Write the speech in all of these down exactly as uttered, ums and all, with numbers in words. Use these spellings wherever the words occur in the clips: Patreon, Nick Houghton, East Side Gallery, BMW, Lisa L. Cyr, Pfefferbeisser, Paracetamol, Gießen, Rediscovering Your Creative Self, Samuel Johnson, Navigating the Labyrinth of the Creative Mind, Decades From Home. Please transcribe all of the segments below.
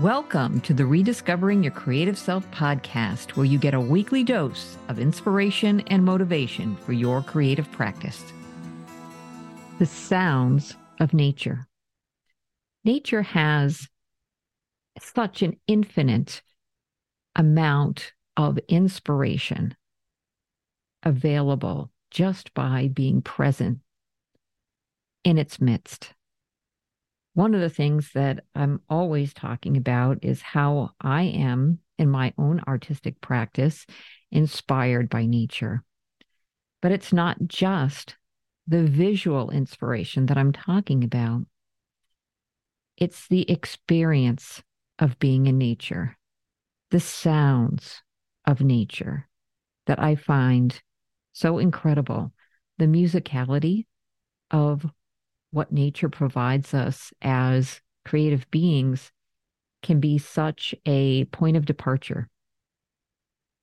Welcome to the Rediscovering Your Creative Self podcast, where you get a weekly dose of inspiration and motivation for your creative practice. The sounds of nature. Nature has such an infinite amount of inspiration available just by being present in its midst. One of the things that I'm always talking about is how I am, in my own artistic practice, inspired by nature. But it's not just the visual inspiration that I'm talking about. It's the experience of being in nature, the sounds of nature that I find so incredible, the musicality of what nature provides us as creative beings can be such a point of departure.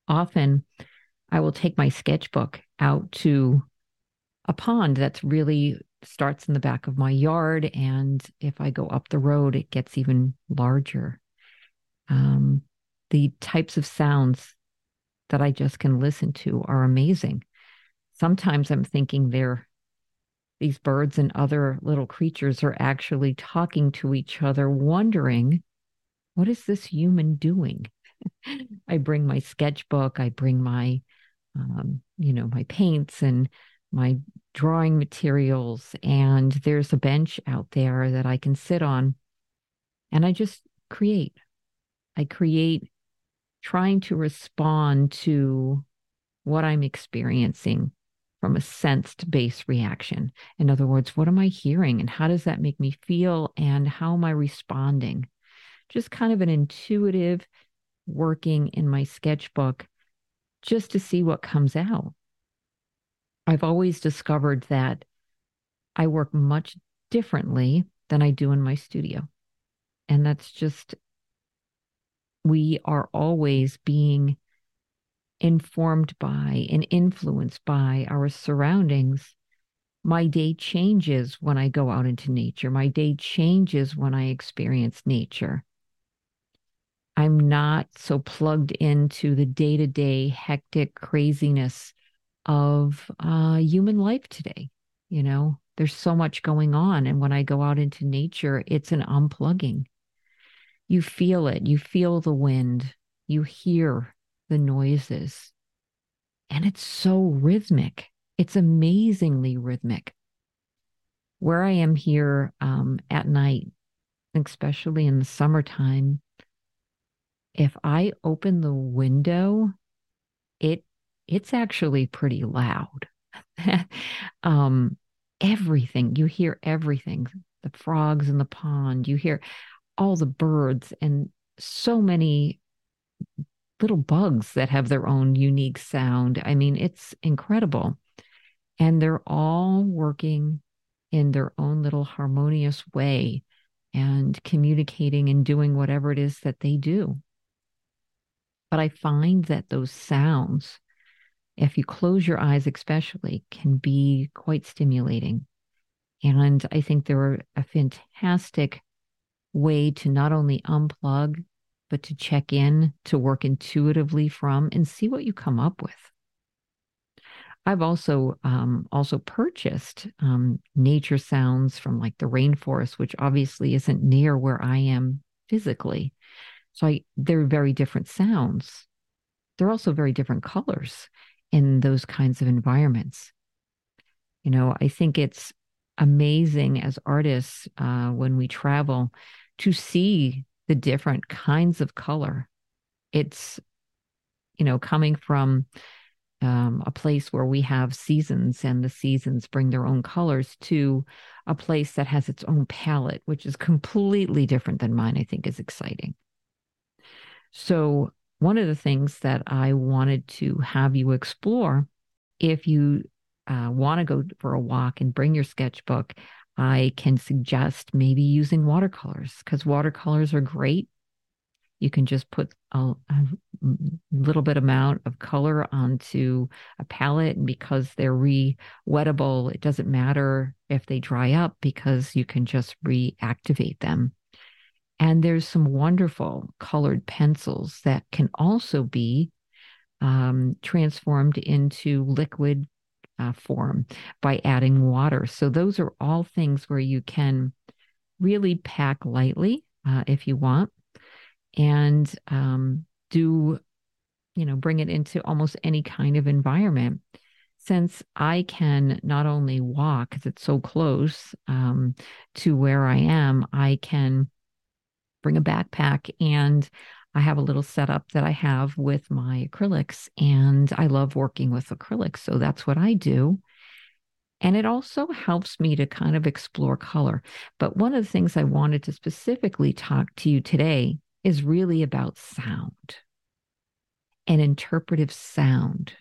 Often I will take my sketchbook out to a pond that's really starts in the back of my yard. And if I go up the road, it gets even larger. Um, the types of sounds that I just can listen to are amazing. Sometimes I'm thinking they're These birds and other little creatures are actually talking to each other, wondering, what is this human doing? I bring my sketchbook, I bring my, um, you know, my paints and my drawing materials, and there's a bench out there that I can sit on, and I just create. I create trying to respond to what I'm experiencing from a sensed-based reaction. In other words, what am I hearing and how does that make me feel and how am I responding? Just kind of an intuitive working in my sketchbook just to see what comes out. I've always discovered that I work much differently than I do in my studio. And that's just, we are always being informed by and influenced by our surroundings. My day changes when I go out into nature. My day changes when I experience nature. I'm not so plugged into the day-to-day hectic craziness of uh, human life today. You know, there's so much going on. And when I go out into nature, it's an unplugging. You feel it. You feel the wind. You hear the noises. And it's so rhythmic. It's amazingly rhythmic. Where I am here um, at night, especially in the summertime, if I open the window, it it's actually pretty loud. um, everything, you hear everything. The frogs in the pond, you hear all the birds and so many little bugs that have their own unique sound. I mean, it's incredible. And they're all working in their own little harmonious way and communicating and doing whatever it is that they do. But I find that those sounds, if you close your eyes especially, can be quite stimulating. And I think they're a fantastic way to not only unplug, but to check in, to work intuitively from, and see what you come up with. I've also um, also purchased um, nature sounds from like the rainforest, which obviously isn't near where I am physically. So I, they're very different sounds. They're also very different colors in those kinds of environments. You know, I think it's amazing as artists uh, when we travel to see the different kinds of color. It's, you know, coming from um, a place where we have seasons and the seasons bring their own colors to a place that has its own palette, which is completely different than mine, I think is exciting. So one of the things that I wanted to have you explore, if you uh, want to go for a walk and bring your sketchbook, I can suggest maybe using watercolors because watercolors are great. You can just put a, a little bit amount of color onto a palette, and because they're re-wettable, it doesn't matter if they dry up because you can just reactivate them. And there's some wonderful colored pencils that can also be um, transformed into liquid uh, form by adding water. So those are all things where you can really pack lightly uh, if you want, and um, do, you know, bring it into almost any kind of environment. Since I can not only walk, because it's so close um, to where I am, I can bring a backpack, and I have a little setup that I have with my acrylics, and I love working with acrylics. So that's what I do. And it also helps me to kind of explore color. But one of the things I wanted to specifically talk to you today is really about sound and interpretive sound.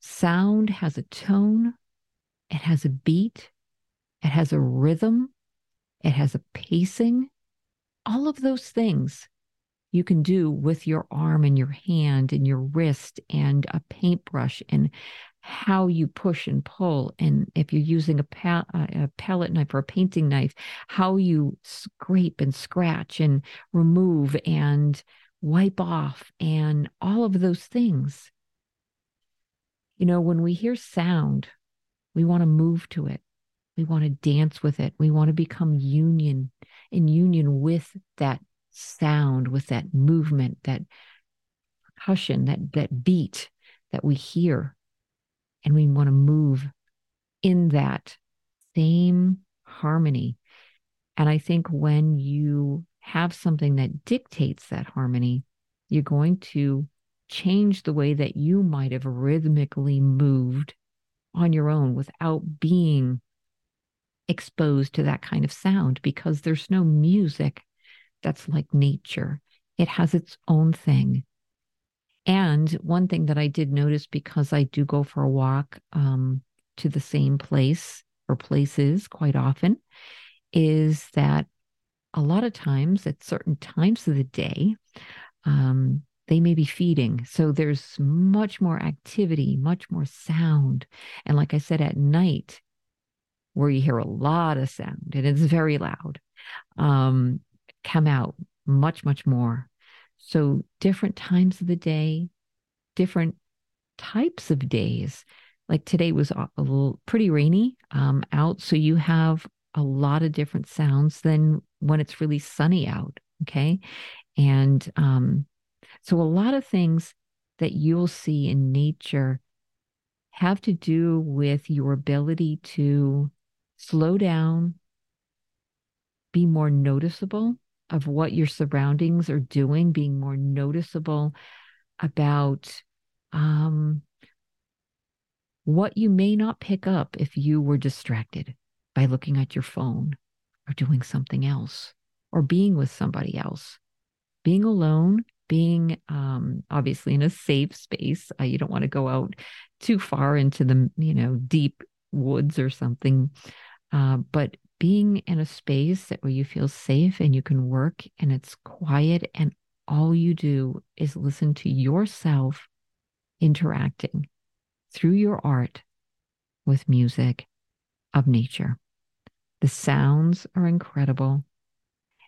Sound has a tone, it has a beat, it has a rhythm, it has a pacing. All of those things you can do with your arm and your hand and your wrist and a paintbrush and how you push and pull. And if you're using a, pa- a palette knife or a painting knife, how you scrape and scratch and remove and wipe off and all of those things. You know, when we hear sound, we want to move to it. We want to dance with it. We want to become union in union with that sound, with that movement, that percussion, that, that beat that we hear. And we want to move in that same harmony. And I think when you have something that dictates that harmony, you're going to change the way that you might have rhythmically moved on your own without being exposed to that kind of sound, because there's no music that's like nature. It has its own thing. And one thing that I did notice, because I do go for a walk um, to the same place or places quite often, is that a lot of times at certain times of the day, um, they may be feeding. So there's much more activity, much more sound. And like I said, at night, where you hear a lot of sound and it's very loud, um, come out much, much more. So different times of the day, different types of days. Like today was a little pretty rainy um, out. So you have a lot of different sounds than when it's really sunny out. Okay. And um, so a lot of things that you'll see in nature have to do with your ability to slow down, be more noticeable of what your surroundings are doing, being more noticeable about um, what you may not pick up if you were distracted by looking at your phone or doing something else or being with somebody else. Being alone, being um, obviously in a safe space. Uh, you don't want to go out too far into the, you know, deep woods or something, uh, but being in a space that where you feel safe and you can work and it's quiet and all you do is listen to yourself interacting through your art with music of nature. The sounds are incredible.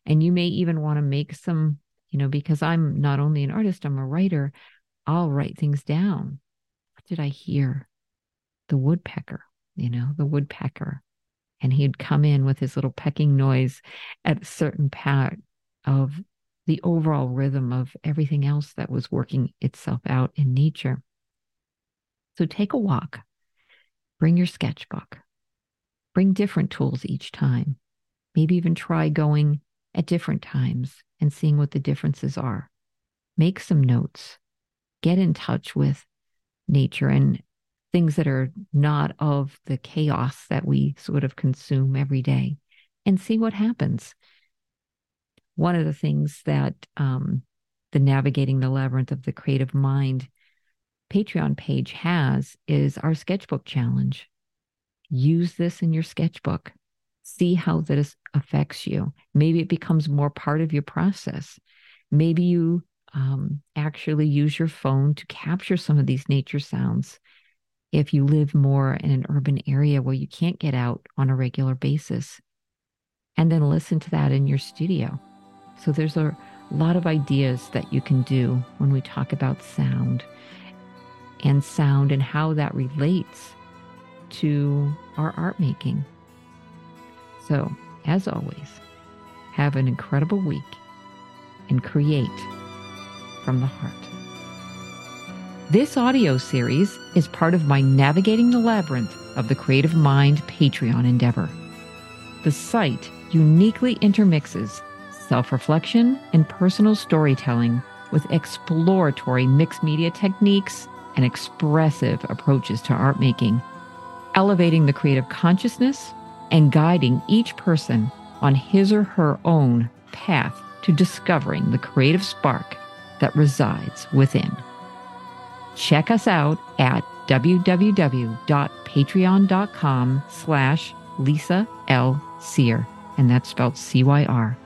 And you may even want to make some, you know, because I'm not only an artist, I'm a writer. I'll write things down. What did I hear? The woodpecker, you know, the woodpecker. And he'd come in with his little pecking noise at a certain part of the overall rhythm of everything else that was working itself out in nature. So take a walk, bring your sketchbook, bring different tools each time. Maybe even try going at different times and seeing what the differences are. Make some notes, get in touch with nature and things that are not of the chaos that we sort of consume every day, and see what happens. One of the things that um, the Navigating the Labyrinth of the Creative Mind Patreon page has is our sketchbook challenge. Use this in your sketchbook. See how this affects you. Maybe it becomes more part of your process. Maybe you um, actually use your phone to capture some of these nature sounds. If you live more in an urban area where you can't get out on a regular basis, and then listen to that in your studio So there's a lot of ideas that you can do when we talk about sound and sound and how that relates to our art making. So, as always, have an incredible week and create from the heart. This audio series is part of my Navigating the Labyrinth of the Creative Mind Patreon endeavor. The site uniquely intermixes self-reflection and personal storytelling with exploratory mixed media techniques and expressive approaches to art making, elevating the creative consciousness and guiding each person on his or her own path to discovering the creative spark that resides within. Check us out at www.patreon.com slash Lisa L. Cyr, and that's spelled C Y R.